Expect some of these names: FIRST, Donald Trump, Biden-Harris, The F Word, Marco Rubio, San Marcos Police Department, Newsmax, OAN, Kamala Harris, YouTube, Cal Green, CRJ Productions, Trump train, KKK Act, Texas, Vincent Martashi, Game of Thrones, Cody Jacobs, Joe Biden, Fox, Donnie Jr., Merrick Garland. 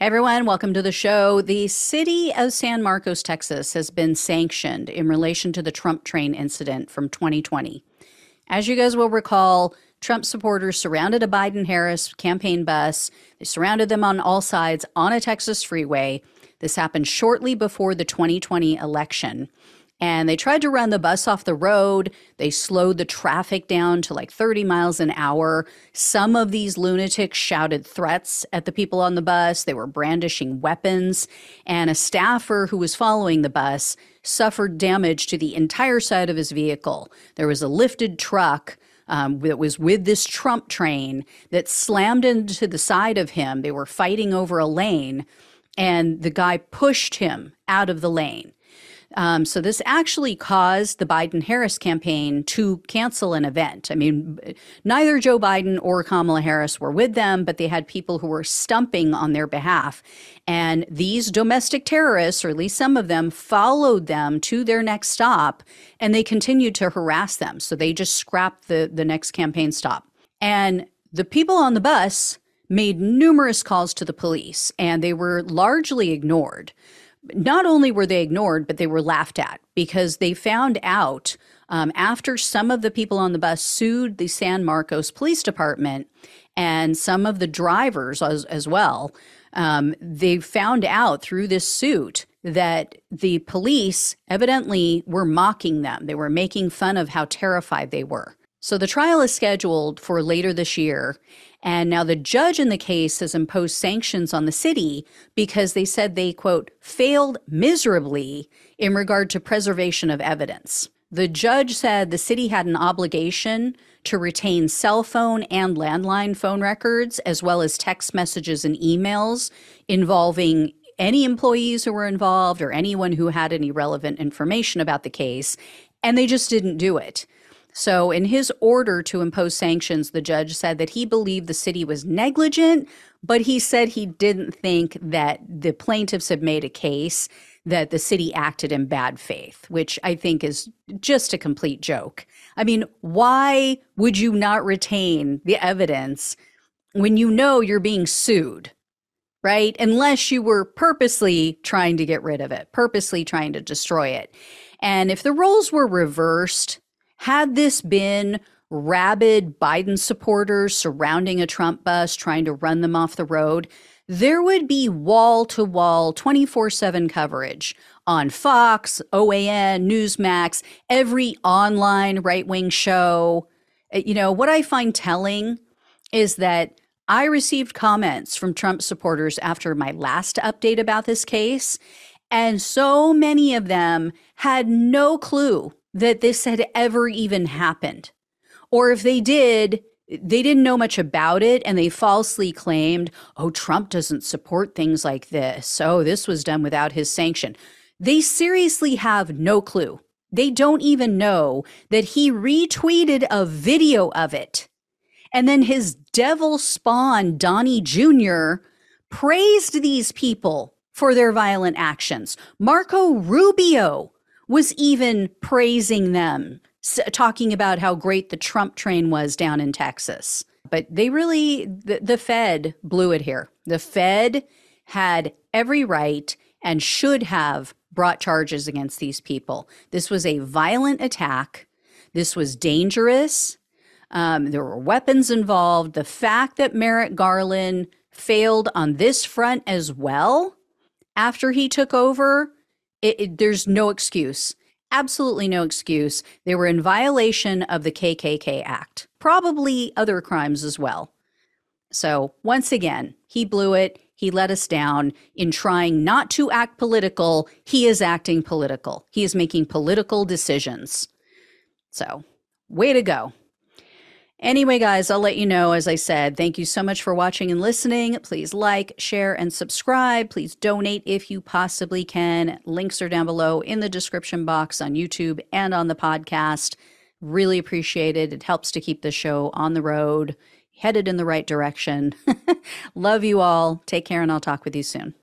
Hey everyone, welcome to the show. The city of San Marcos, Texas has been sanctioned in relation to the Trump train incident from 2020. As you guys will recall, Trump supporters surrounded a Biden-Harris campaign bus. They surrounded them on all sides on a Texas freeway. This happened shortly before the 2020 election. And they tried to run the bus off the road. They slowed the traffic down to like 30 miles an hour. Some of these lunatics shouted threats at the people on the bus. They were brandishing weapons. And a staffer who was following the bus suffered damage to the entire side of his vehicle. There was a lifted truck that was with this Trump train that slammed into the side of him. They were fighting over a lane, and the guy pushed him out of the lane. So this actually caused the Biden-Harris campaign to cancel an event. I mean, neither Joe Biden or Kamala Harris were with them, but they had people who were stumping on their behalf. And these domestic terrorists, or at least some of them, followed them to their next stop, and they continued to harass them. So they just scrapped the next campaign stop. And the people on the bus made numerous calls to the police, and they were largely ignored. Not only were they ignored, but they were laughed at because they found out after some of the people on the bus sued the San Marcos Police Department and some of the drivers as well, they found out through this suit that the police evidently were mocking them. They were making fun of how terrified they were. So the trial is scheduled for later this year, and now the judge in the case has imposed sanctions on the city because they said they, quote, failed miserably in regard to preservation of evidence. The judge said the city had an obligation to retain cell phone and landline phone records, as well as text messages and emails involving any employees who were involved or anyone who had any relevant information about the case, and they just didn't do it. So in his order to impose sanctions, the judge said that he believed the city was negligent, but he said he didn't think that the plaintiffs had made a case that the city acted in bad faith, which I think is just a complete joke. I mean, why would you not retain the evidence when you know you're being sued, right? Unless you were purposely trying to get rid of it, purposely trying to destroy it. And if the roles were reversed, had this been rabid Biden supporters surrounding a Trump bus, trying to run them off the road, there would be wall-to-wall, 24/7 coverage on Fox, OAN, Newsmax, every online right-wing show. You know, what I find telling is that I received comments from Trump supporters after my last update about this case, and so many of them had no clue that this had ever even happened. Or if they did, they didn't know much about it, and they falsely claimed, oh, Trump doesn't support things like this. Oh, this was done without his sanction. They seriously have no clue. They don't even know that he retweeted a video of it. And then his devil spawn, Donnie Jr., praised these people for their violent actions. Marco Rubio was even praising them, talking about how great the Trump train was down in Texas. But they really, the Fed blew it here. The Fed had every right and should have brought charges against these people. This was a violent attack. This was dangerous. There were weapons involved. The fact that Merrick Garland failed on this front as well after he took over, there's no excuse, absolutely no excuse. They were in violation of the KKK Act, probably other crimes as well. So once again, he blew it. He let us down in trying not to act political. He is acting political. He is making political decisions. So way to go. Anyway, guys, I'll let you know, as I said, thank you so much for watching and listening. Please like, share, and subscribe. Please donate if you possibly can. Links are down below in the description box on YouTube and on the podcast. Really appreciate it. It helps to keep the show on the road, headed in the right direction. Love you all. Take care, and I'll talk with you soon.